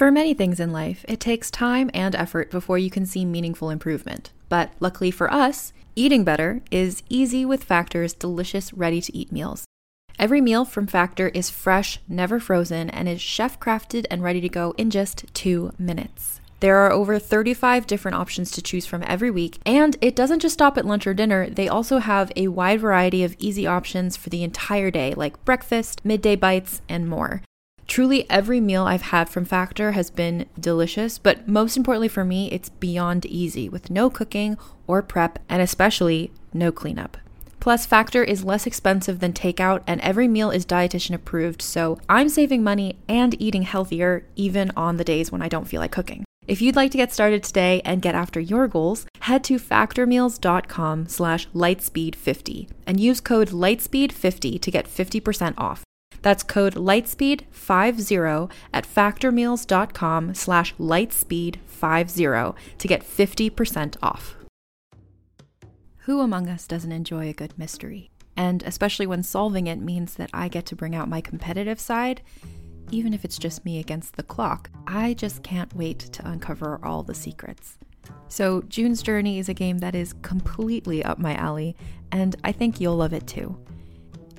For many things in life, it takes time and effort before you can see meaningful improvement. But luckily for us, eating better is easy with Factor's delicious ready-to-eat meals. Every meal from Factor is fresh, never frozen, and is chef-crafted and ready to go in just 2 minutes. There are over 35 different options to choose from every week, and it doesn't just stop at lunch or dinner. They also have a wide variety of easy options for the entire day, like breakfast, midday bites, and more. Truly, every meal I've had from Factor has been delicious, but most importantly for me, it's beyond easy, with no cooking or prep, and especially no cleanup. Plus, Factor is less expensive than takeout, and every meal is dietitian approved, so I'm saving money and eating healthier, even on the days when I don't feel like cooking. If you'd like to get started today and get after your goals, head to factormeals.com/lightspeed50 and use code LIGHTSPEED50 to get 50% off. That's code LIGHTSPEED50 at factormeals.com/lightspeed50 to get 50% off. Who among us doesn't enjoy a good mystery? And especially when solving it means that I get to bring out my competitive side, even if it's just me against the clock. I just can't wait to uncover all the secrets. So June's Journey is a game that is completely up my alley, and I think you'll love it too.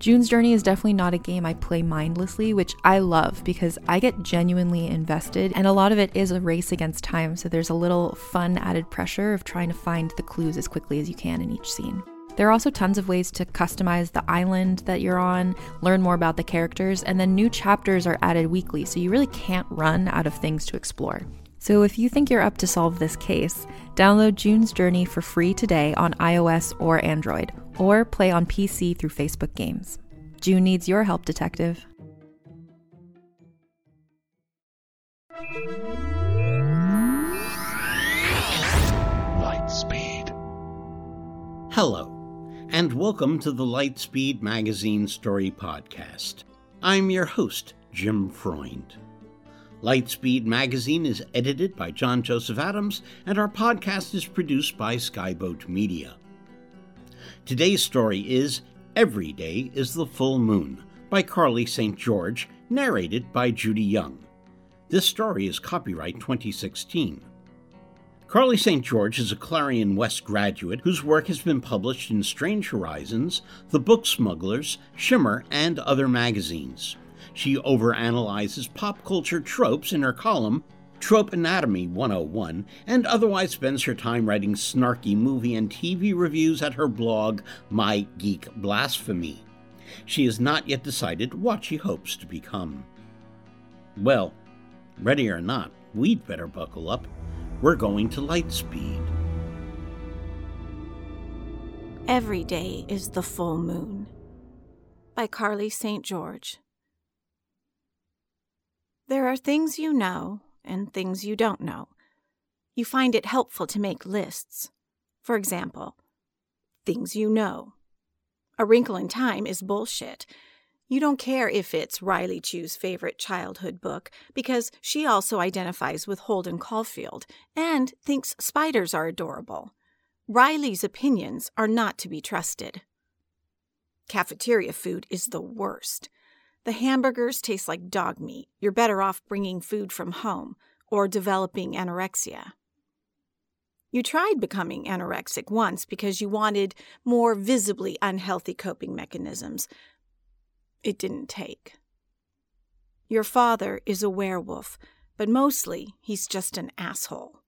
June's Journey is definitely not a game I play mindlessly, which I love because I get genuinely invested, and a lot of it is a race against time, so there's a little fun added pressure of trying to find the clues as quickly as you can in each scene. There are also tons of ways to customize the island that you're on, learn more about the characters, and then new chapters are added weekly, so you really can't run out of things to explore. So if you think you're up to solve this case, download June's Journey for free today on iOS or Android, or play on PC through Facebook Games. June needs your help, detective. Lightspeed. Hello, and welcome to the Lightspeed Magazine Story Podcast. I'm your host, Jim Freund. Lightspeed Magazine is edited by John Joseph Adams, and our podcast is produced by Skyboat Media. Today's story is Every Day is the Full Moon by Carlie St. George, narrated by Judy Young. This story is copyright 2016. Carlie St. George is a Clarion West graduate whose work has been published in Strange Horizons, The Book Smugglers, Shimmer, and other magazines. She overanalyzes pop culture tropes in her column, Trope Anatomy 101, and otherwise spends her time writing snarky movie and TV reviews at her blog, My Geek Blasphemy. She has not yet decided what she hopes to become. Well, ready or not, we'd better buckle up. We're going to Lightspeed. Every Day is the Full Moon by Carlie St. George. There are things you know and things you don't know. You find it helpful to make lists. For example, things you know. A Wrinkle in Time is bullshit. You don't care if it's Riley Chu's favorite childhood book because she also identifies with Holden Caulfield and thinks spiders are adorable. Riley's opinions are not to be trusted. Cafeteria food is the worst. The hamburgers taste like dog meat. You're better off bringing food from home or developing anorexia. You tried becoming anorexic once because you wanted more visibly unhealthy coping mechanisms. It didn't take. Your father is a werewolf, but mostly he's just an asshole.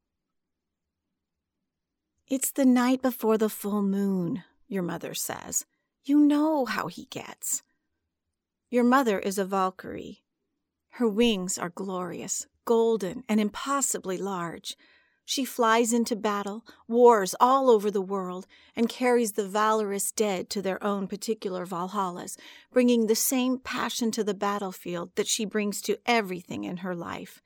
It's the night before the full moon, your mother says. You know how he gets. Your mother is a Valkyrie. Her wings are glorious, golden, and impossibly large. She flies into battle, wars all over the world, and carries the valorous dead to their own particular Valhallas, bringing the same passion to the battlefield that she brings to everything in her life,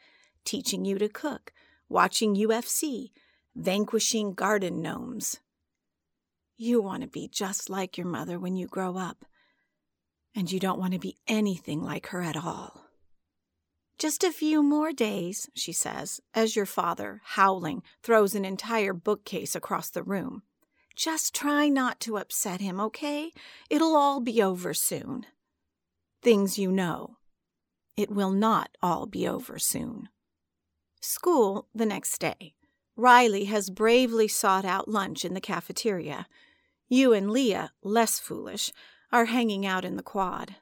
teaching you to cook, watching UFC, vanquishing garden gnomes. You want to be just like your mother when you grow up. and you don't want to be anything like her at all. Just a few more days, she says, as your father, howling, throws an entire bookcase across the room. Just try not to upset him, okay? It'll all be over soon. Things you know. It will not all be over soon. School the next day. Riley has bravely sought out lunch in the cafeteria. You and Leah, less foolish, are hanging out in the quad.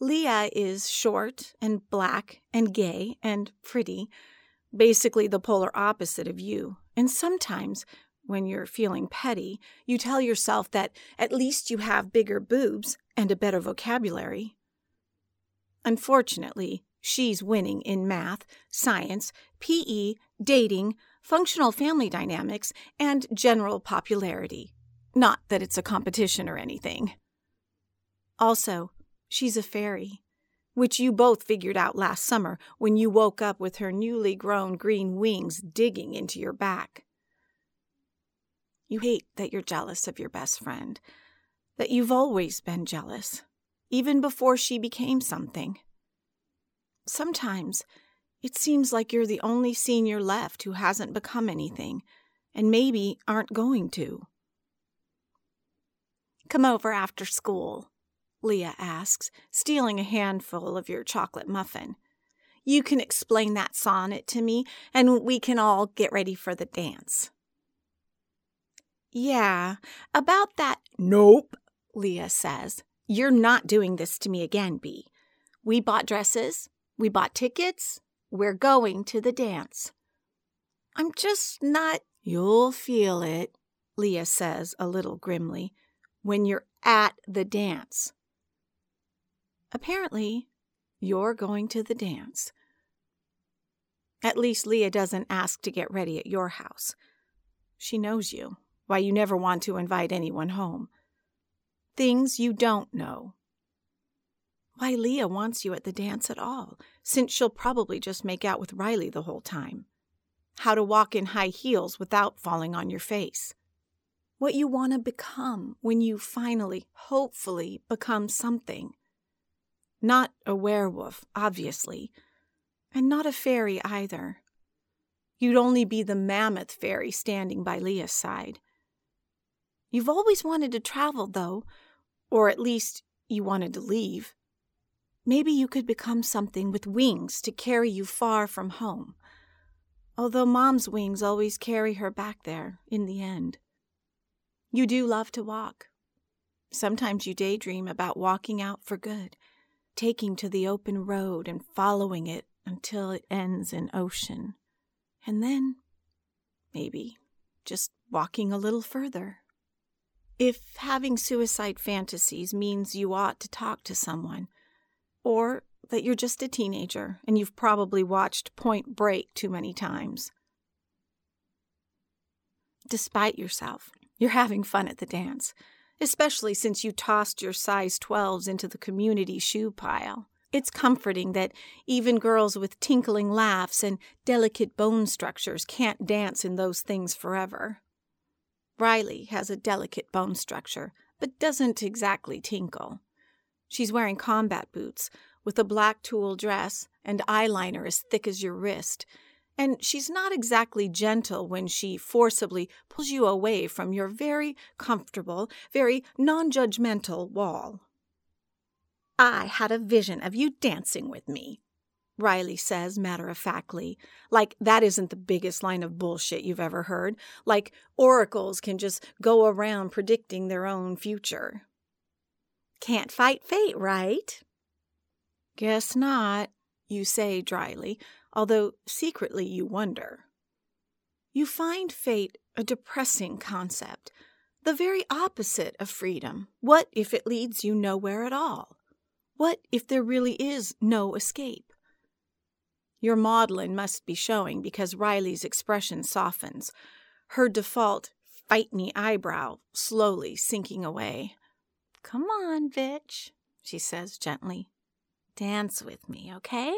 Leah is short and black and gay and pretty, basically the polar opposite of you. And sometimes, when you're feeling petty, you tell yourself that at least you have bigger boobs and a better vocabulary. Unfortunately, she's winning in math, science, PE, dating, functional family dynamics, and general popularity. Not that it's a competition or anything. Also, she's a fairy, which you both figured out last summer when you woke up with her newly grown green wings digging into your back. You hate that you're jealous of your best friend, that you've always been jealous, even before she became something. Sometimes it seems like you're the only senior left who hasn't become anything, and maybe aren't going to. Come over after school, Leah asks, stealing a handful of your chocolate muffin. You can explain that sonnet to me, and we can all get ready for the dance. Yeah, about that. Nope, Leah says. You're not doing this to me again, Bea. We bought dresses. We bought tickets. We're going to the dance. I'm just not. You'll feel it, Leah says a little grimly, when you're at the dance. Apparently, you're going to the dance. At least Leah doesn't ask to get ready at your house. She knows you, why you never want to invite anyone home. Things you don't know. Why Leah wants you at the dance at all, since she'll probably just make out with Riley the whole time. How to walk in high heels without falling on your face. What you want to become when you finally, hopefully, become something. Not a werewolf, obviously, and not a fairy either. You'd only be the mammoth fairy standing by Leah's side. You've always wanted to travel, though, or at least you wanted to leave. Maybe you could become something with wings to carry you far from home, although Mom's wings always carry her back there in the end. You do love to walk. Sometimes you daydream about walking out for good, taking to the open road and following it until it ends in ocean. And then, maybe, just walking a little further. If having suicide fantasies means you ought to talk to someone, or that you're just a teenager and you've probably watched Point Break too many times. Despite yourself, you're having fun at the dance, especially since you tossed your size 12s into the community shoe pile. It's comforting that even girls with tinkling laughs and delicate bone structures can't dance in those things forever. Riley has a delicate bone structure, but doesn't exactly tinkle. She's wearing combat boots with a black tulle dress and eyeliner as thick as your wrist, and she's not exactly gentle when she forcibly pulls you away from your very comfortable, very non-judgmental wall. I had a vision of you dancing with me, Riley says matter-of-factly, like that isn't the biggest line of bullshit you've ever heard, like oracles can just go around predicting their own future. Can't fight fate, right? Guess not, you say dryly, although secretly you wonder. You find fate a depressing concept, the very opposite of freedom. What if it leads you nowhere at all? What if there really is no escape? Your maudlin must be showing because Riley's expression softens, her default fight me eyebrow slowly sinking away. Come on, bitch, she says gently. Dance with me, okay?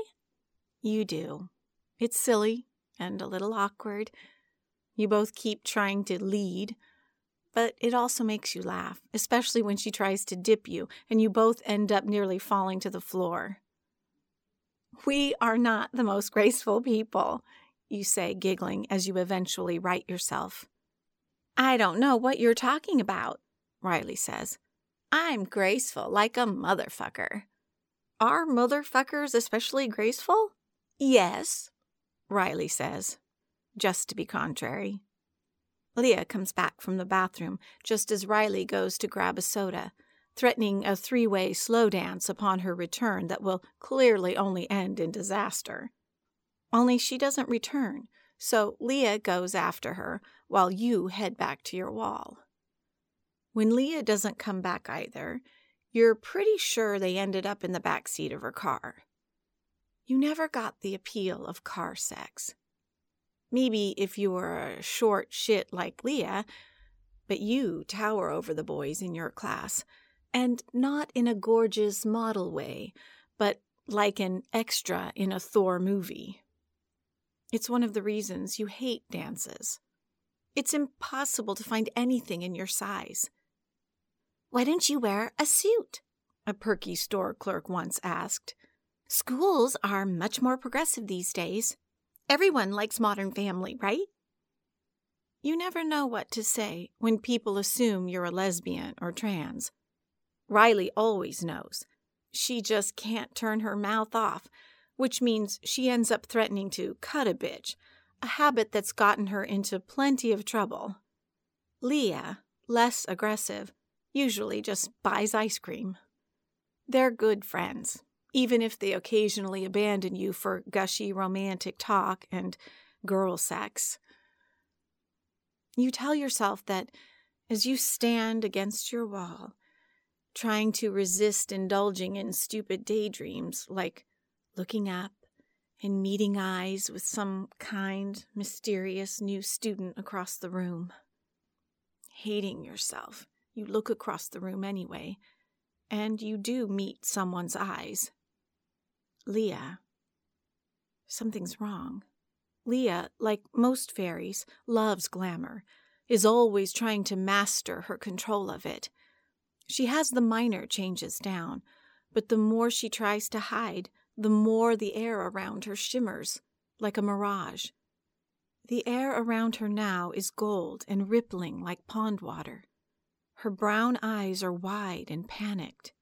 You do. It's silly and a little awkward. You both keep trying to lead. but it also makes you laugh, especially when she tries to dip you and you both end up nearly falling to the floor. We are not the most graceful people, you say, giggling as you eventually right yourself. I don't know what you're talking about, Riley says. I'm graceful like a motherfucker. Are motherfuckers especially graceful? Yes, Riley says, just to be contrary. Leah comes back from the bathroom just as Riley goes to grab a soda, threatening a three-way slow dance upon her return that will clearly only end in disaster. Only she doesn't return, so Leah goes after her while you head back to your wall. When Leah doesn't come back either, you're pretty sure they ended up in the back seat of her car. You never got the appeal of car sex. Maybe if you were a short shit like Leah, but you tower over the boys in your class, and not in a gorgeous model way, but like an extra in a Thor movie. It's one of the reasons you hate dances. It's impossible to find anything in your size. Why don't you wear a suit? A perky store clerk once asked. Schools are much more progressive these days. Everyone likes Modern Family, right? You never know what to say when people assume you're a lesbian or trans. Riley always knows. She just can't turn her mouth off, which means she ends up threatening to cut a bitch, a habit that's gotten her into plenty of trouble. Leah, less aggressive, usually just buys ice cream. They're good friends, even if they occasionally abandon you for gushy romantic talk and girl sex. You tell yourself that as you stand against your wall, trying to resist indulging in stupid daydreams like looking up and meeting eyes with some kind, mysterious new student across the room. Hating yourself, you look across the room anyway, and you do meet someone's eyes. Leah. Something's wrong. Leah, like most fairies, loves glamour, is always trying to master her control of it. She has the minor changes down, but the more she tries to hide, the more the air around her shimmers, like a mirage. The air around her now is gold and rippling like pond water. Her brown eyes are wide and panicked.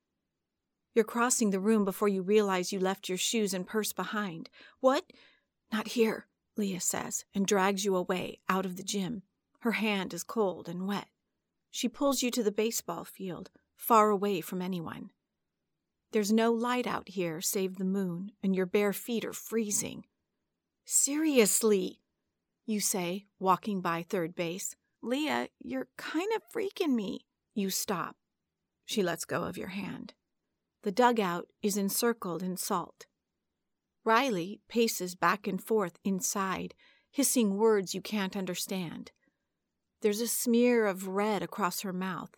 You're crossing the room before you realize you left your shoes and purse behind. What? Not here, Leah says, and drags you away, out of the gym. Her hand is cold and wet. She pulls you to the baseball field, far away from anyone. There's no light out here save the moon, and your bare feet are freezing. Seriously, you say, walking by third base. Leah, you're kind of freaking me. You stop. She lets go of your hand. The dugout is encircled in salt. Riley paces back and forth inside, hissing words you can't understand. There's a smear of red across her mouth.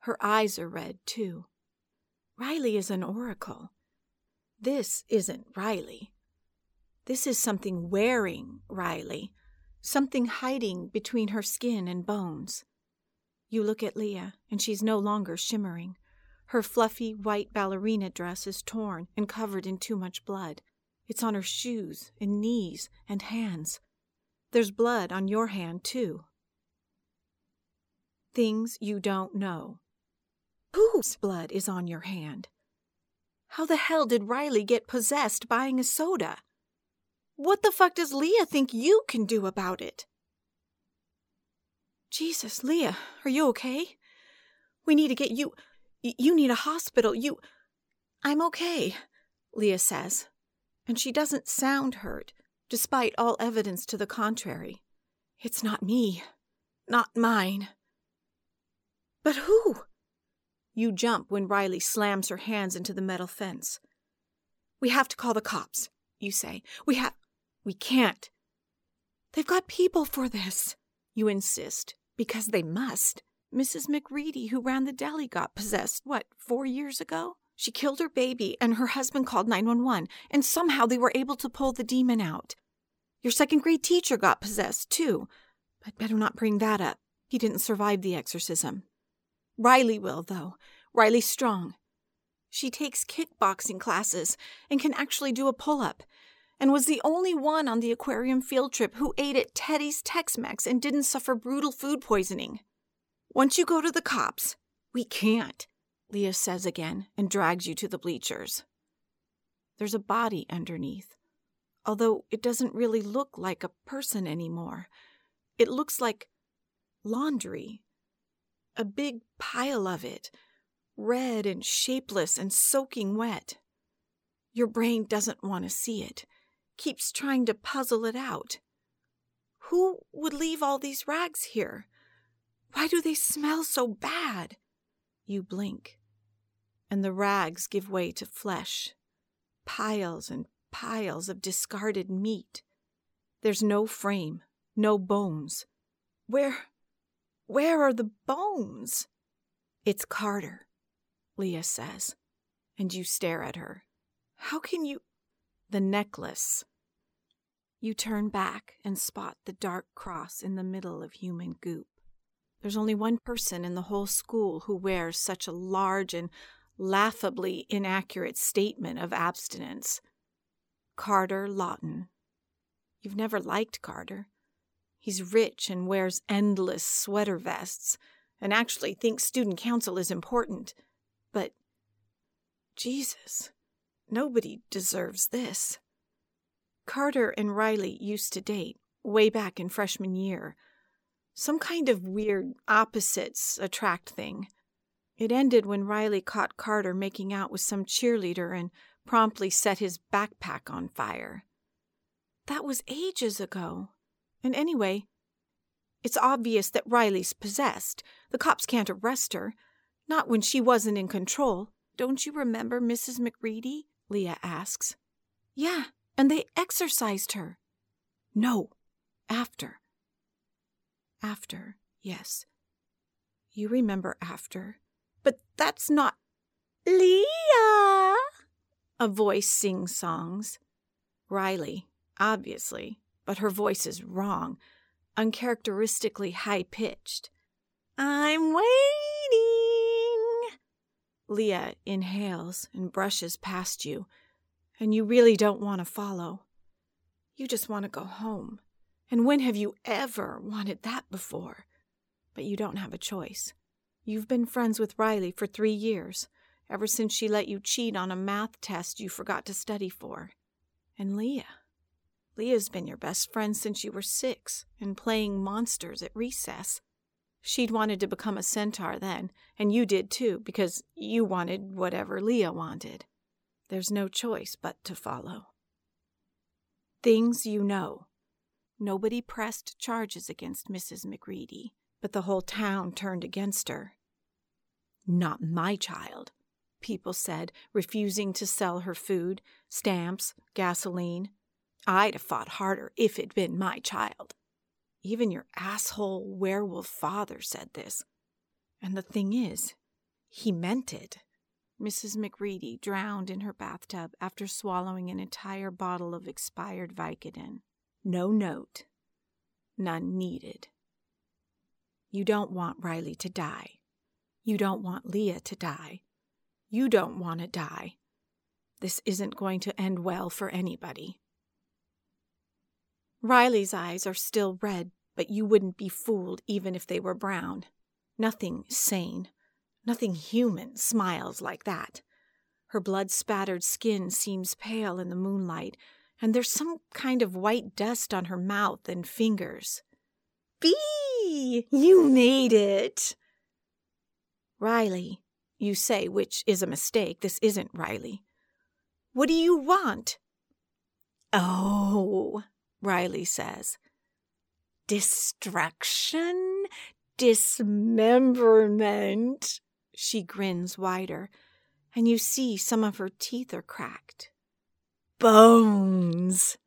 Her eyes are red, too. Riley is an oracle. This isn't Riley. This is something wearing Riley, something hiding between her skin and bones. You look at Leah, and she's no longer shimmering. Her fluffy white ballerina dress is torn and covered in too much blood. It's on her shoes and knees and hands. There's blood on your hand, too. Things you don't know. Whose blood is on your hand? How the hell did Riley get possessed buying a soda? What the fuck does Leah think you can do about it? Jesus, Leah, are you okay? We need to get you... You need a hospital. You... I'm okay, Leah says, and she doesn't sound hurt, despite all evidence to the contrary. It's not me. Not mine. But who? You jump when Riley slams her hands into the metal fence. We have to call the cops, you say. We can't. They've got people for this, you insist, because they must. Mrs. McReady, who ran the deli, got possessed, 4 years ago? She killed her baby, and her husband called 911, and somehow they were able to pull the demon out. Your second-grade teacher got possessed, too, but better not bring that up. He didn't survive the exorcism. Riley will, though. Riley Strong. She takes kickboxing classes and can actually do a pull-up, and was the only one on the aquarium field trip who ate at Teddy's Tex-Mex and didn't suffer brutal food poisoning. Once you go to the cops, we can't, Leah says again and drags you to the bleachers. There's a body underneath, although it doesn't really look like a person anymore. It looks like laundry. A big pile of it, red and shapeless and soaking wet. Your brain doesn't want to see it, keeps trying to puzzle it out. Who would leave all these rags here? Why do they smell so bad? You blink, and the rags give way to flesh, piles and piles of discarded meat. There's no frame, no bones. Where are the bones? It's Carter, Leah says, and you stare at her. How can you... The necklace. You turn back and spot the dark cross in the middle of human goop. There's only one person in the whole school who wears such a large and laughably inaccurate statement of abstinence. Carter Lawton. You've never liked Carter. He's rich and wears endless sweater vests and actually thinks student council is important. But, Jesus, nobody deserves this. Carter and Riley used to date way back in freshman year. Some kind of weird opposites attract thing. It ended when Riley caught Carter making out with some cheerleader and promptly set his backpack on fire. That was ages ago. And anyway, it's obvious that Riley's possessed. The cops can't arrest her. Not when she wasn't in control. Don't you remember Mrs. McReady? Leah asks. Yeah, and they exorcised her. No, after. After, yes. You remember after. But that's not... Leah! A voice sings songs. Riley, obviously, but her voice is wrong, uncharacteristically high-pitched. I'm waiting! Leah inhales and brushes past you, and you really don't want to follow. You just want to go home. And when have you ever wanted that before? But you don't have a choice. You've been friends with Riley for 3 years, ever since she let you cheat on a math test you forgot to study for. And Leah's been your best friend since you were 6 and playing monsters at recess. She'd wanted to become a centaur then, and you did too, because you wanted whatever Leah wanted. There's no choice but to follow. Things you know. Nobody pressed charges against Mrs. McReady, but the whole town turned against her. Not my child, people said, refusing to sell her food, stamps, gasoline. I'd have fought harder if it'd been my child. Even your asshole werewolf father said this. And the thing is, he meant it. Mrs. McReady drowned in her bathtub after swallowing an entire bottle of expired Vicodin. No note. None needed. You don't want Riley to die. You don't want Leah to die. You don't want to die. This isn't going to end well for anybody. Riley's eyes are still red, but you wouldn't be fooled even if they were brown. Nothing sane, nothing human smiles like that. Her blood-spattered skin seems pale in the moonlight, and there's some kind of white dust on her mouth and fingers. Bee! You made it! Riley, you say, which is a mistake. This isn't Riley. What do you want? Oh, Riley says. Destruction? Dismemberment? She grins wider, and you see some of her teeth are cracked. Bones!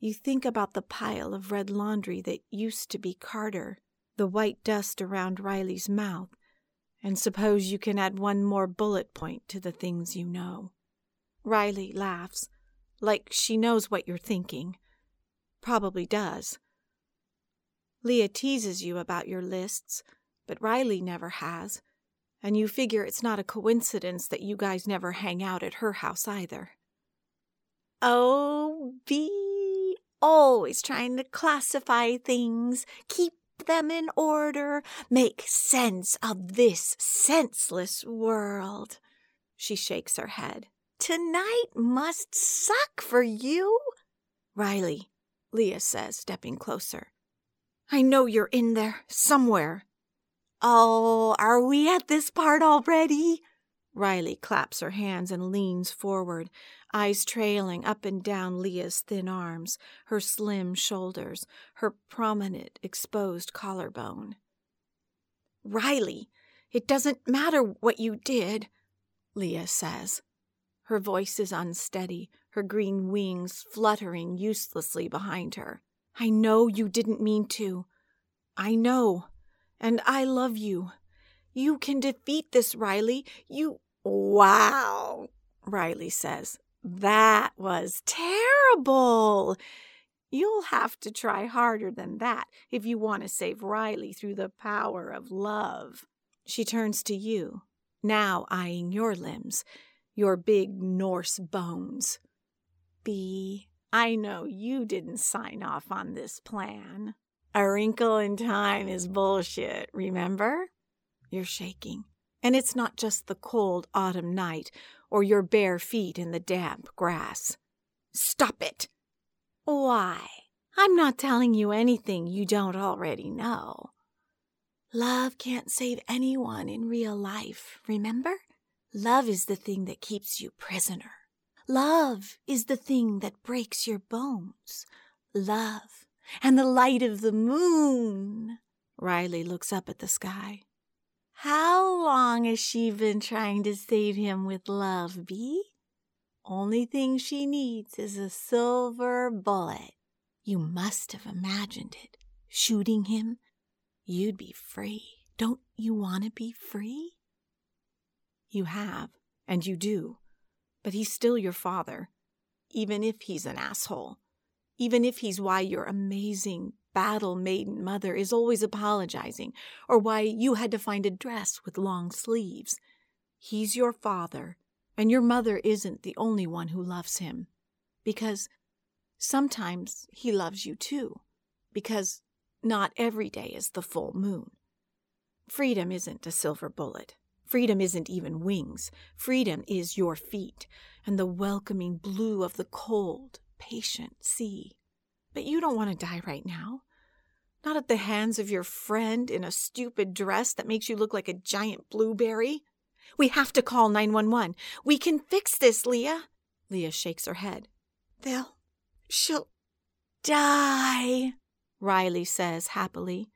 You think about the pile of red laundry that used to be Carter, the white dust around Riley's mouth, and suppose you can add one more bullet point to the things you know. Riley laughs, like she knows what you're thinking. Probably does. Leah teases you about your lists, but Riley never has, and you figure it's not a coincidence that you guys never hang out at her house either. Oh, be always trying to classify things, keep them in order, make sense of this senseless world. She shakes her head. Tonight must suck for you. Riley, Leah says, stepping closer. I know you're in there somewhere. Oh, are we at this part already? Riley claps her hands and leans forward, eyes trailing up and down Leah's thin arms, her slim shoulders, her prominent exposed collarbone. Riley, it doesn't matter what you did, Leah says. Her voice is unsteady, her green wings fluttering uselessly behind her. I know you didn't mean to. I know. And I love you. You can defeat this, Riley. You... Wow, Riley says. That was terrible. You'll have to try harder than that if you want to save Riley through the power of love. She turns to you, now eyeing your limbs, your big Norse bones. Bee, I know you didn't sign off on this plan. A Wrinkle in Time is bullshit, remember? You're shaking. And it's not just the cold autumn night or your bare feet in the damp grass. Stop it! Why? I'm not telling you anything you don't already know. Love can't save anyone in real life, remember? Love is the thing that keeps you prisoner. Love is the thing that breaks your bones. Love and the light of the moon. Riley looks up at the sky. How long has she been trying to save him with love, Bee? Only thing she needs is a silver bullet. You must have imagined it. Shooting him, you'd be free. Don't you want to be free? You have, and you do. But he's still your father, even if he's an asshole. Even if he's why your amazing battle-maiden mother is always apologizing, or why you had to find a dress with long sleeves. He's your father, and your mother isn't the only one who loves him. Because sometimes he loves you too. Because not every day is the full moon. Freedom isn't a silver bullet. Freedom isn't even wings. Freedom is your feet, and the welcoming blue of the cold, patient sea. But you don't want to die right now. Not at the hands of your friend in a stupid dress that makes you look like a giant blueberry. We have to call 911. We can fix this, Leah. Leah shakes her head. She'll die, Riley says happily.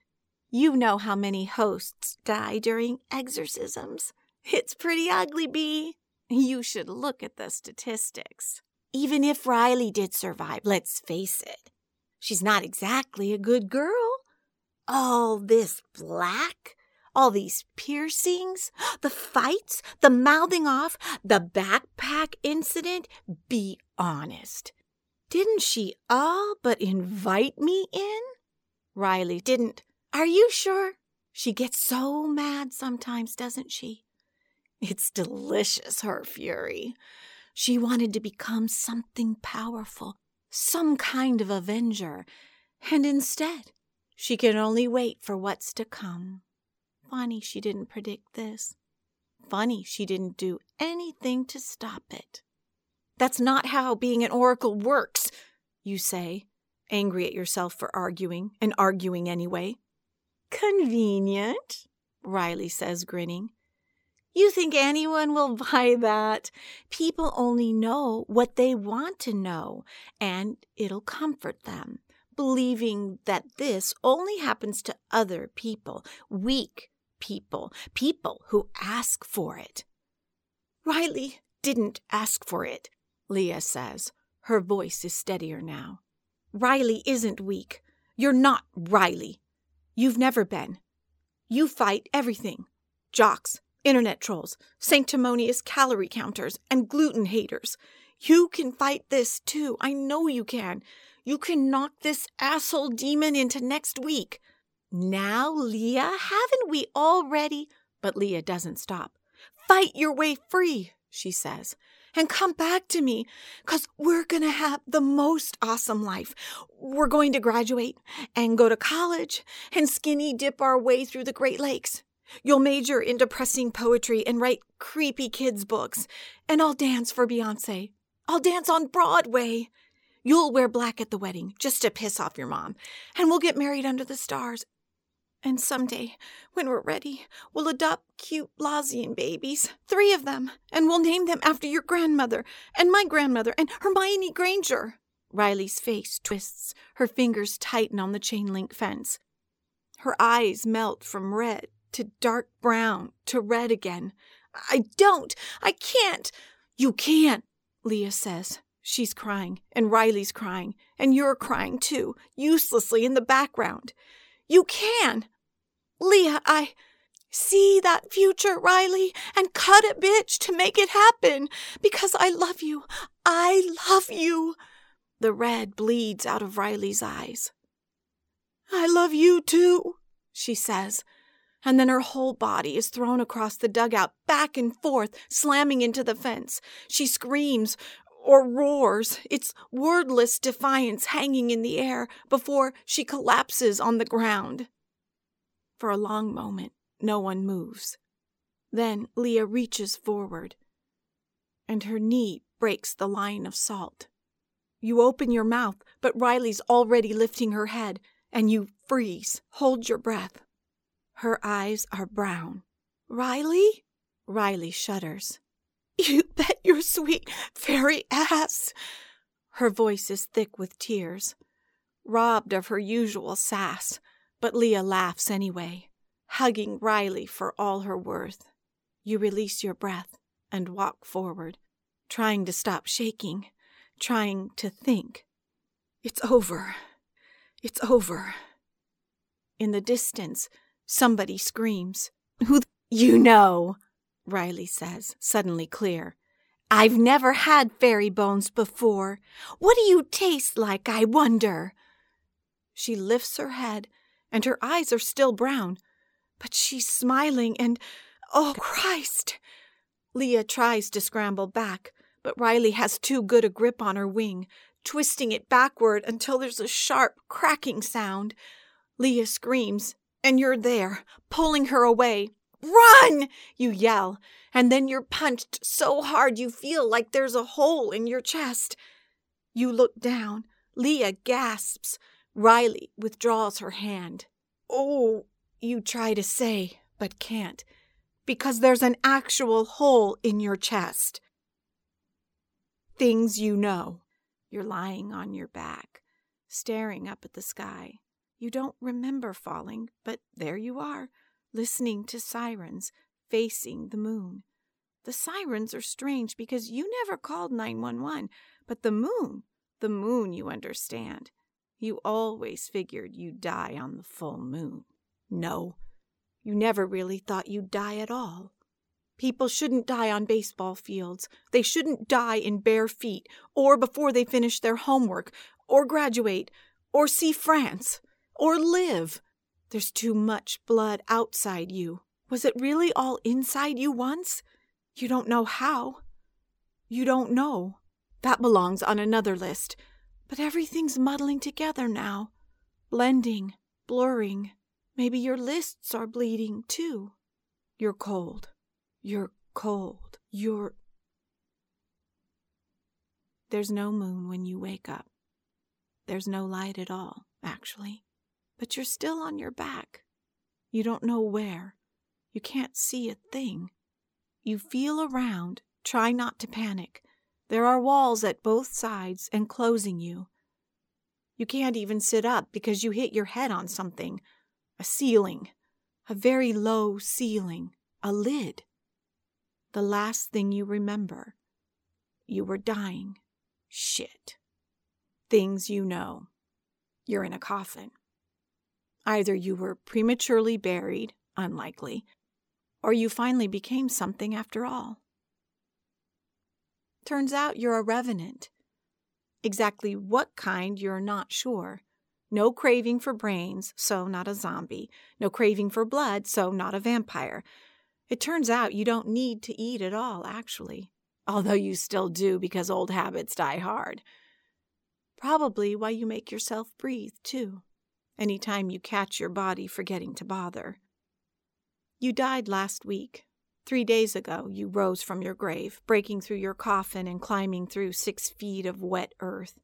You know how many hosts die during exorcisms. It's pretty ugly, Bee. You should look at the statistics. Even if Riley did survive, let's face it. She's not exactly a good girl. All this black, all these piercings, the fights, the mouthing off, the backpack incident. Be honest. Didn't she all but invite me in? Riley didn't. Are you sure? She gets so mad sometimes, doesn't she? It's delicious, her fury. She wanted to become something powerful. Some kind of avenger, and instead, she can only wait for what's to come. Funny she didn't predict this. Funny she didn't do anything to stop it. That's not how being an oracle works, you say, angry at yourself for arguing, and arguing anyway. Convenient, Riley says, grinning. You think anyone will buy that? People only know what they want to know, and it'll comfort them, believing that this only happens to other people, weak people, people who ask for it. Riley didn't ask for it, Leah says. Her voice is steadier now. Riley isn't weak. You're not Riley. You've never been. You fight everything. Jocks. Internet trolls, sanctimonious calorie counters, and gluten haters. You can fight this, too. I know you can. You can knock this asshole demon into next week. Now, Leah, haven't we already? But Leah doesn't stop. Fight your way free, she says, and come back to me, because we're going to have the most awesome life. We're going to graduate and go to college and skinny dip our way through the Great Lakes. You'll major in depressing poetry and write creepy kids' books, and I'll dance for Beyonce. I'll dance on Broadway. You'll wear black at the wedding just to piss off your mom, and we'll get married under the stars. And someday, when we're ready, we'll adopt cute Lazian babies, 3 of them, and we'll name them after your grandmother and my grandmother and Hermione Granger. Riley's face twists. Her fingers tighten on the chain link fence. Her eyes melt from red to dark brown to red again. I can't. You can't, Leah says. She's crying, and Riley's crying, and you're crying too, uselessly in the background. You can. Leah, I see that future, Riley, and cut it, bitch, to make it happen, because I love you. I love you. The red bleeds out of Riley's eyes. I love you too, she says, and then her whole body is thrown across the dugout, back and forth, slamming into the fence. She screams or roars, its wordless defiance hanging in the air before she collapses on the ground. For a long moment, no one moves. Then Leah reaches forward, and her knee breaks the line of salt. You open your mouth, but Riley's already lifting her head, and you freeze, hold your breath. Her eyes are brown. Riley? Riley shudders. You bet your sweet fairy ass. Her voice is thick with tears, robbed of her usual sass, but Leah laughs anyway, hugging Riley for all her worth. You release your breath and walk forward, trying to stop shaking, trying to think. It's over. It's over. In the distance, somebody screams. Who you know? Riley says, suddenly clear. I've never had fairy bones before. What do you taste like, I wonder? She lifts her head, and her eyes are still brown, but she's smiling and, oh, Christ! Leah tries to scramble back, but Riley has too good a grip on her wing, twisting it backward until there's a sharp, cracking sound. Leah screams, and you're there, pulling her away. Run! You yell, and then you're punched so hard you feel like there's a hole in your chest. You look down. Leah gasps. Riley withdraws her hand. Oh, you try to say, but can't, because there's an actual hole in your chest. Things you know. You're lying on your back, staring up at the sky. You don't remember falling, but there you are. Listening to sirens, facing the moon. The sirens are strange because you never called 911, but the moon, you understand. You always figured you'd die on the full moon. No, you never really thought you'd die at all. People shouldn't die on baseball fields. They shouldn't die in bare feet, or before they finish their homework, or graduate, or see France, or live. There's too much blood outside you. Was it really all inside you once? You don't know how. You don't know. That belongs on another list. But everything's muddling together now. Blending, blurring. Maybe your lists are bleeding, too. You're cold. You're cold. There's no moon when you wake up. There's no light at all, actually. But you're still on your back. You don't know where. You can't see a thing. You feel around. Try not to panic. There are walls at both sides enclosing you. You can't even sit up because you hit your head on something. A ceiling. A very low ceiling. A lid. The last thing you remember. You were dying. Shit. Things you know. You're in a coffin. Either you were prematurely buried, unlikely, or you finally became something after all. Turns out you're a revenant. Exactly what kind, you're not sure. No craving for brains, so not a zombie. No craving for blood, so not a vampire. It turns out you don't need to eat at all, actually. Although you still do, because old habits die hard. Probably why you make yourself breathe, too. Any time you catch your body forgetting to bother. You died last week. 3 days ago, you rose from your grave, breaking through your coffin and climbing through 6 feet of wet earth.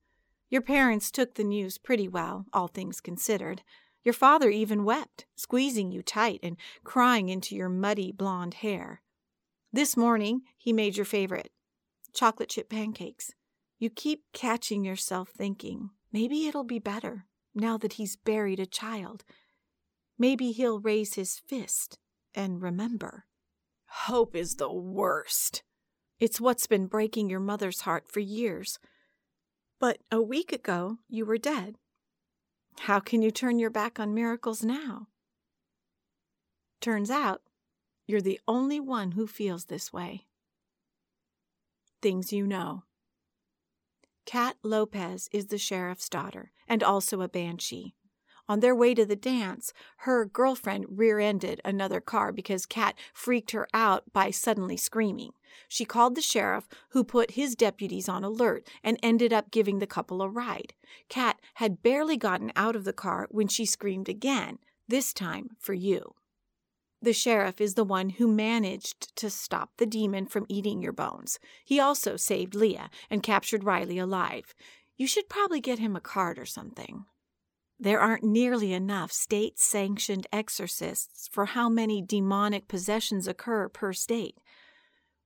Your parents took the news pretty well, all things considered. Your father even wept, squeezing you tight and crying into your muddy blonde hair. This morning, he made your favorite, chocolate chip pancakes. You keep catching yourself thinking, maybe it'll be better now that he's buried a child. Maybe he'll raise his fist and remember. Hope is the worst. It's what's been breaking your mother's heart for years. But a week ago, you were dead. How can you turn your back on miracles now? Turns out, you're the only one who feels this way. Things you know. Cat Lopez is the sheriff's daughter and also a banshee. On their way to the dance, her girlfriend rear-ended another car because Cat freaked her out by suddenly screaming. She called the sheriff, who put his deputies on alert and ended up giving the couple a ride. Cat had barely gotten out of the car when she screamed again, this time for you. The sheriff is the one who managed to stop the demon from eating your bones. He also saved Leah and captured Riley alive. You should probably get him a card or something. There aren't nearly enough state-sanctioned exorcists for how many demonic possessions occur per state.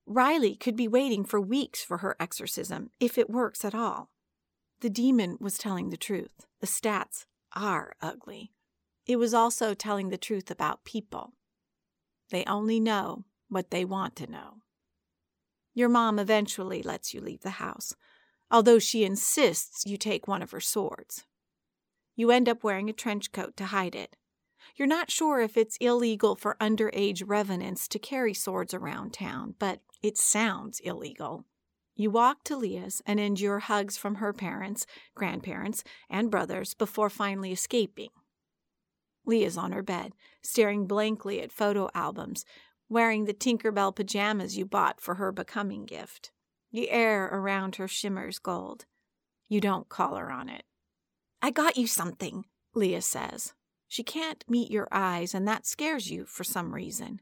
Riley could be waiting for weeks for her exorcism, if it works at all. The demon was telling the truth. The stats are ugly. It was also telling the truth about people. They only know what they want to know. Your mom eventually lets you leave the house, although she insists you take one of her swords. You end up wearing a trench coat to hide it. You're not sure if it's illegal for underage revenants to carry swords around town, but it sounds illegal. You walk to Leah's and endure hugs from her parents, grandparents, and brothers before finally escaping. Leah's on her bed, staring blankly at photo albums, wearing the Tinkerbell pajamas you bought for her becoming gift. The air around her shimmers gold. You don't call her on it. I got you something, Leah says. She can't meet your eyes, and that scares you for some reason.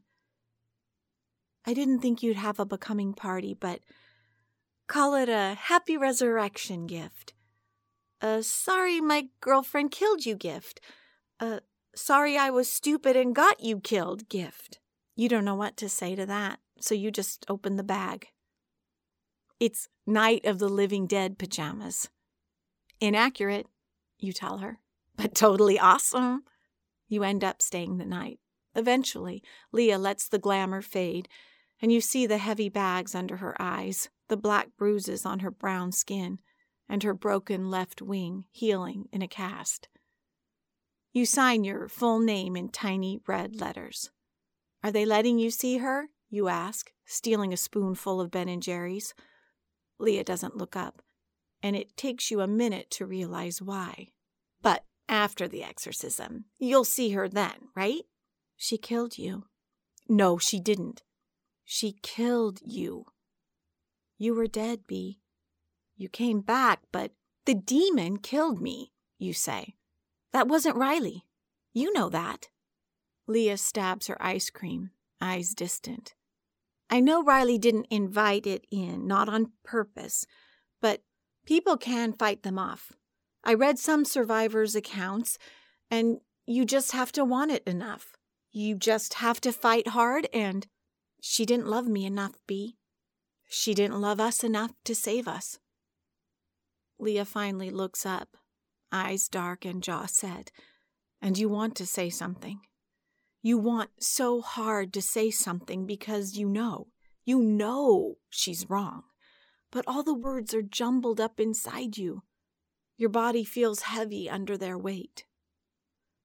I didn't think you'd have a becoming party, but call it a happy resurrection gift. A sorry my girlfriend killed you gift. A sorry I was stupid and got you killed gift. You don't know what to say to that, so you just open the bag. It's Night of the Living Dead pajamas. Inaccurate. You tell her, but totally awesome. You end up staying the night. Eventually, Leah lets the glamour fade, and you see the heavy bags under her eyes, the black bruises on her brown skin, and her broken left wing healing in a cast. You sign your full name in tiny red letters. Are they letting you see her? You ask, stealing a spoonful of Ben and Jerry's. Leah doesn't look up. And it takes you a minute to realize why. But after the exorcism, you'll see her then, right? She killed you. No, she didn't. She killed you. You were dead, Bea. You came back, but the demon killed me, you say. That wasn't Riley. You know that. Leah stabs her ice cream, eyes distant. I know Riley didn't invite it in, not on purpose, but people can fight them off. I read some survivors' accounts, and you just have to want it enough. You just have to fight hard, and she didn't love me enough, Bea. She didn't love us enough to save us. Leah finally looks up, eyes dark and jaw set, and you want to say something. You want so hard to say something because you know she's wrong. But all the words are jumbled up inside you. Your body feels heavy under their weight.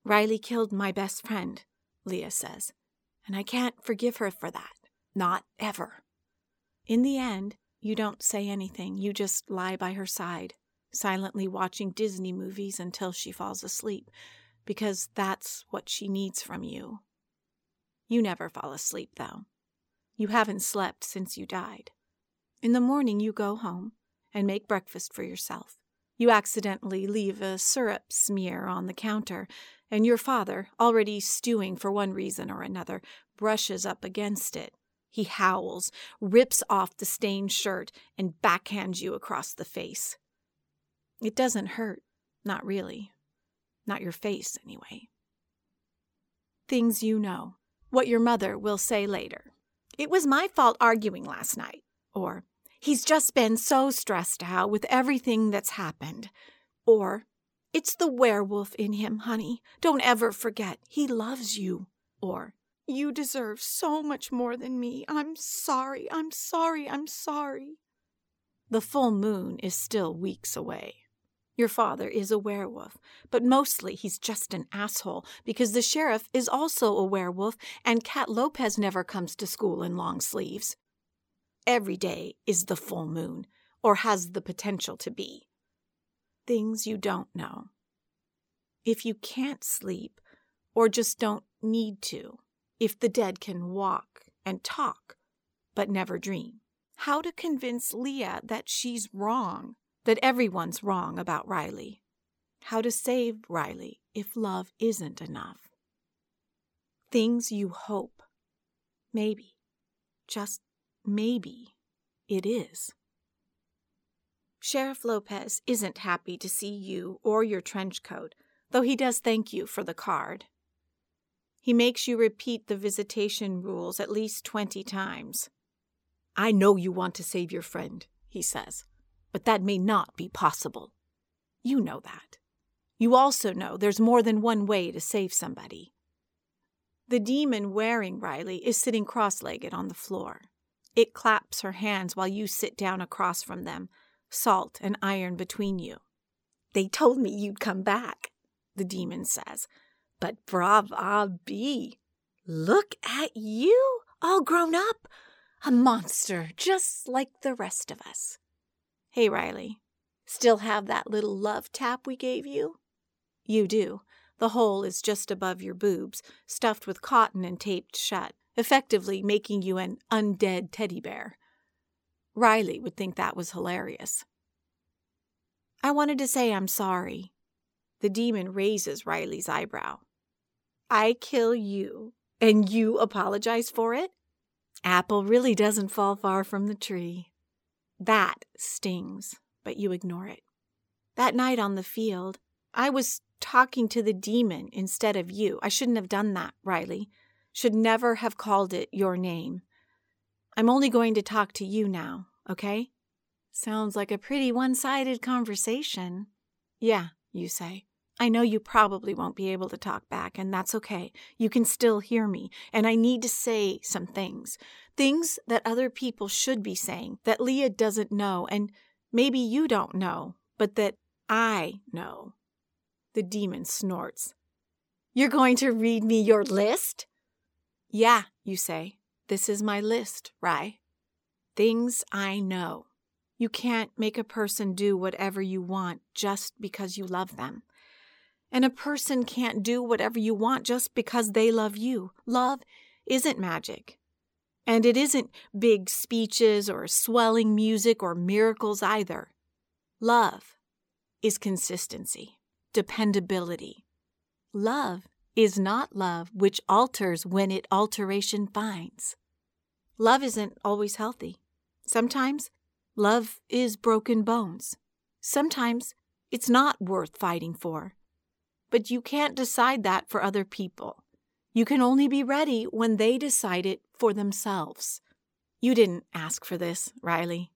Riley killed my best friend, Leah says, and I can't forgive her for that. Not ever. In the end, you don't say anything. You just lie by her side, silently watching Disney movies until she falls asleep, because that's what she needs from you. You never fall asleep, though. You haven't slept since you died. In the morning, you go home and make breakfast for yourself. You accidentally leave a syrup smear on the counter, and your father, already stewing for one reason or another, brushes up against it. He howls, rips off the stained shirt, and backhands you across the face. It doesn't hurt, not really. Not your face, anyway. Things you know. What your mother will say later. It was my fault arguing last night. Or, he's just been so stressed out with everything that's happened. Or, it's the werewolf in him, honey. Don't ever forget, he loves you. Or, you deserve so much more than me. I'm sorry, I'm sorry, I'm sorry. The full moon is still weeks away. Your father is a werewolf, but mostly he's just an asshole because the sheriff is also a werewolf and Cat Lopez never comes to school in long sleeves. Every day is the full moon, or has the potential to be. Things you don't know. If you can't sleep, or just don't need to, if the dead can walk and talk, but never dream. How to convince Leah that she's wrong. That everyone's wrong about Riley. How to save Riley if love isn't enough. Things you hope. Maybe, just maybe, it is. Sheriff Lopez isn't happy to see you or your trench coat, though he does thank you for the card. He makes you repeat the visitation rules at least 20 times. I know you want to save your friend, he says. But that may not be possible. You know that. You also know there's more than one way to save somebody. The demon wearing Riley is sitting cross-legged on the floor. It claps her hands while you sit down across from them, salt and iron between you. They told me you'd come back, the demon says. But brava bee, look at you, all grown up, a monster just like the rest of us. Hey, Riley, still have that little love tap we gave you? You do. The hole is just above your boobs, stuffed with cotton and taped shut, effectively making you an undead teddy bear. Riley would think that was hilarious. I wanted to say I'm sorry. The demon raises Riley's eyebrow. I kill you, and you apologize for it? Apple really doesn't fall far from the tree. That stings, but you ignore it. That night on the field, I was talking to the demon instead of you. I shouldn't have done that, Riley. Should never have called it your name. I'm only going to talk to you now, okay? Sounds like a pretty one-sided conversation. Yeah, you say. I know you probably won't be able to talk back, and that's okay. You can still hear me, and I need to say some things. Things that other people should be saying, that Leah doesn't know, and maybe you don't know, but that I know. The demon snorts. You're going to read me your list? Yeah, you say. This is my list, Rye. Things I know. You can't make a person do whatever you want just because you love them. And a person can't do whatever you want just because they love you. Love isn't magic. And it isn't big speeches or swelling music or miracles either. Love is consistency, dependability. Love is not love which alters when it alteration finds. Love isn't always healthy. Sometimes love is broken bones. Sometimes it's not worth fighting for. But you can't decide that for other people. You can only be ready when they decide it for themselves. You didn't ask for this, Riley.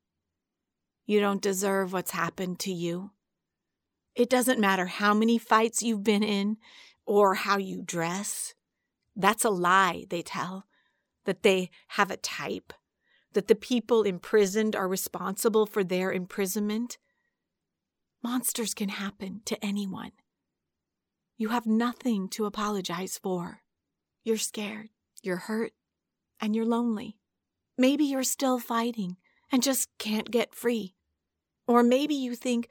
You don't deserve what's happened to you. It doesn't matter how many fights you've been in or how you dress. That's a lie they tell, that they have a type, that the people imprisoned are responsible for their imprisonment. Monsters can happen to anyone. You have nothing to apologize for. You're scared, you're hurt, and you're lonely. Maybe you're still fighting and just can't get free. Or maybe you think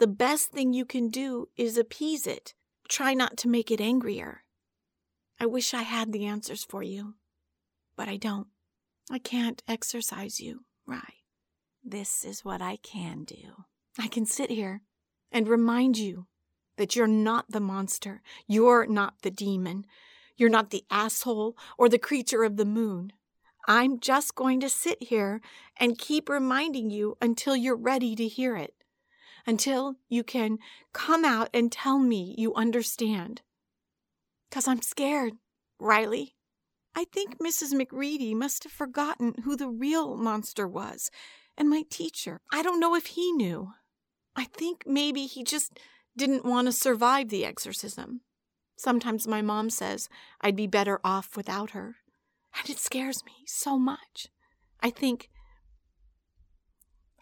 the best thing you can do is appease it. Try not to make it angrier. I wish I had the answers for you, but I don't. I can't exercise you, Rye. This is what I can do. I can sit here and remind you that you're not the monster. You're not the demon. You're not the asshole or the creature of the moon. I'm just going to sit here and keep reminding you until you're ready to hear it, until you can come out and tell me you understand. 'Cause I'm scared, Riley. I think Mrs. McReady must have forgotten who the real monster was, and my teacher. I don't know if he knew. I think maybe he just didn't want to survive the exorcism. Sometimes my mom says I'd be better off without her. And it scares me so much. I think,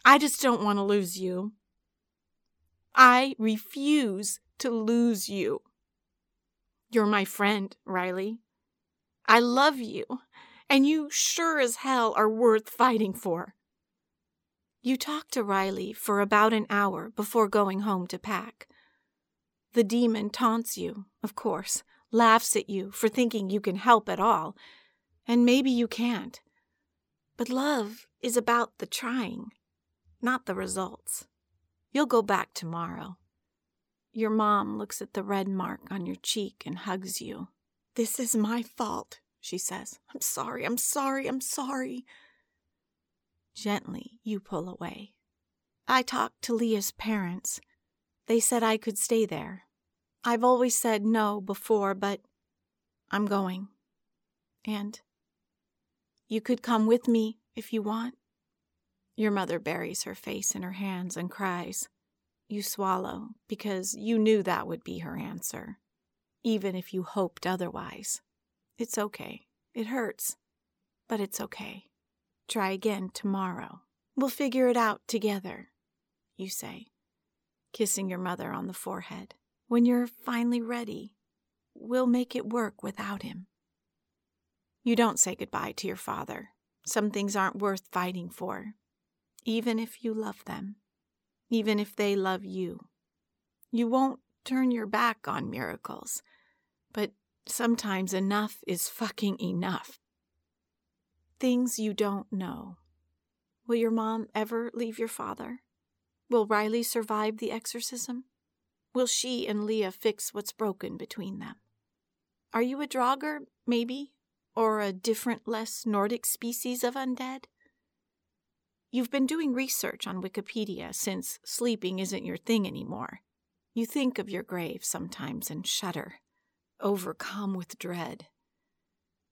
I just don't want to lose you. I refuse to lose you. You're my friend, Riley. I love you, and you sure as hell are worth fighting for. You talked to Riley for about an hour before going home to pack. The demon taunts you, of course, laughs at you for thinking you can help at all. And maybe you can't. But love is about the trying, not the results. You'll go back tomorrow. Your mom looks at the red mark on your cheek and hugs you. This is my fault, she says. I'm sorry, I'm sorry, I'm sorry. Gently, you pull away. I talked to Leah's parents. They said I could stay there. I've always said no before, but I'm going. And you could come with me if you want. Your mother buries her face in her hands and cries. You swallow because you knew that would be her answer, even if you hoped otherwise. It's okay. It hurts, but it's okay. Try again tomorrow. We'll figure it out together, you say, kissing your mother on the forehead. When you're finally ready, we'll make it work without him. You don't say goodbye to your father. Some things aren't worth fighting for, even if you love them, even if they love you. You won't turn your back on miracles, but sometimes enough is fucking enough. Things you don't know. Will your mom ever leave your father? Will Riley survive the exorcism? Will she and Leah fix what's broken between them? Are you a draugr, maybe? Or a different, less Nordic species of undead? You've been doing research on Wikipedia since sleeping isn't your thing anymore. You think of your grave sometimes and shudder, overcome with dread.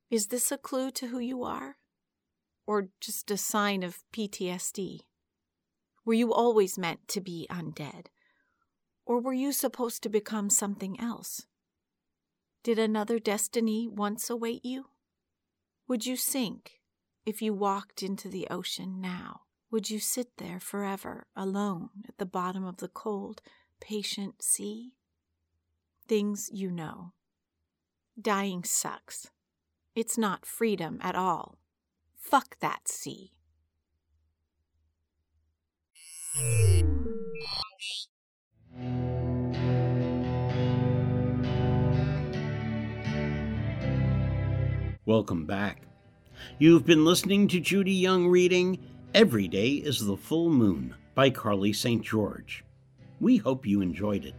Is this a clue to who you are? Or just a sign of PTSD? Were you always meant to be undead? Or were you supposed to become something else? Did another destiny once await you? Would you sink if you walked into the ocean now? Would you sit there forever, alone, at the bottom of the cold, patient sea? Things you know. Dying sucks. It's not freedom at all. Fuck that sea. Welcome back. You've been listening to Judy Young reading Every Day Is the Full Moon by Carlie St. George. We hope you enjoyed it.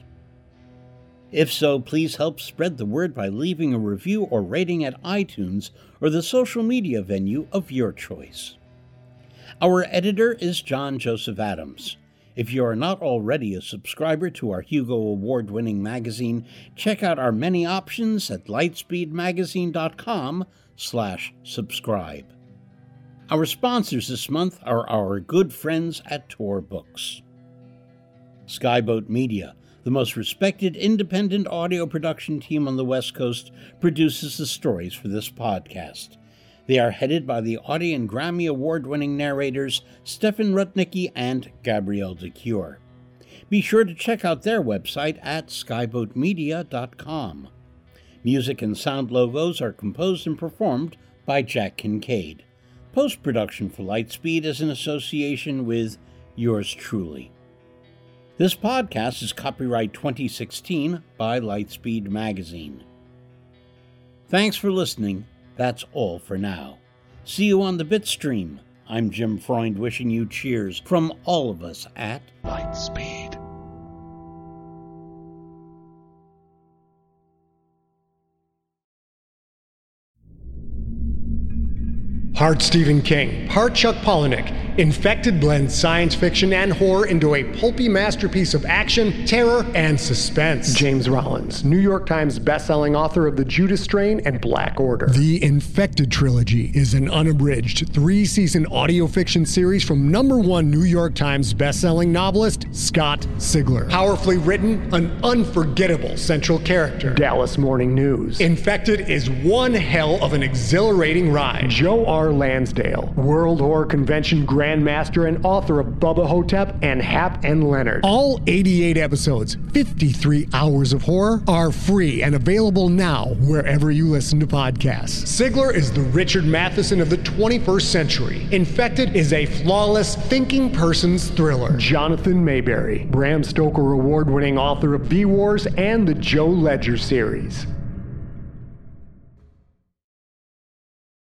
If so, please help spread the word by leaving a review or rating at iTunes or the social media venue of your choice. Our editor is John Joseph Adams. If you are not already a subscriber to our Hugo Award-winning magazine, check out our many options at lightspeedmagazine.com/subscribe. Our sponsors this month are our good friends at Tor Books. Skyboat Media, the most respected independent audio production team on the West Coast, produces the stories for this podcast. They are headed by the Audie and Grammy Award-winning narrators Stefan Rutnicki and Gabrielle DeCure. Be sure to check out their website at skyboatmedia.com. Music and sound logos are composed and performed by Jack Kincaid. Post-production for Lightspeed is in association with Yours Truly. This podcast is copyright 2016 by Lightspeed Magazine. Thanks for listening. That's all for now. See you on the Bitstream. I'm Jim Freund wishing you cheers from all of us at Lightspeed. Part Stephen King, part Chuck Palahniuk, Infected blends science fiction and horror into a pulpy masterpiece of action, terror, and suspense. James Rollins, New York Times bestselling author of The Judas Strain and Black Order. The Infected Trilogy is an unabridged three-season audio fiction series from #1 New York Times bestselling novelist Scott Sigler. Powerfully written, an unforgettable central character. Dallas Morning News. Infected is one hell of an exhilarating ride. Joe R. Lansdale, World Horror Convention grandmaster and author of Bubba Hotep and Hap and Leonard. All 88 episodes, 53 hours of horror, are free and available now wherever you listen to podcasts. Sigler is the Richard Matheson of the 21st century. Infected is a flawless thinking person's thriller. Jonathan Mayberry, Bram Stoker award-winning author of Bee Wars and the Joe Ledger series.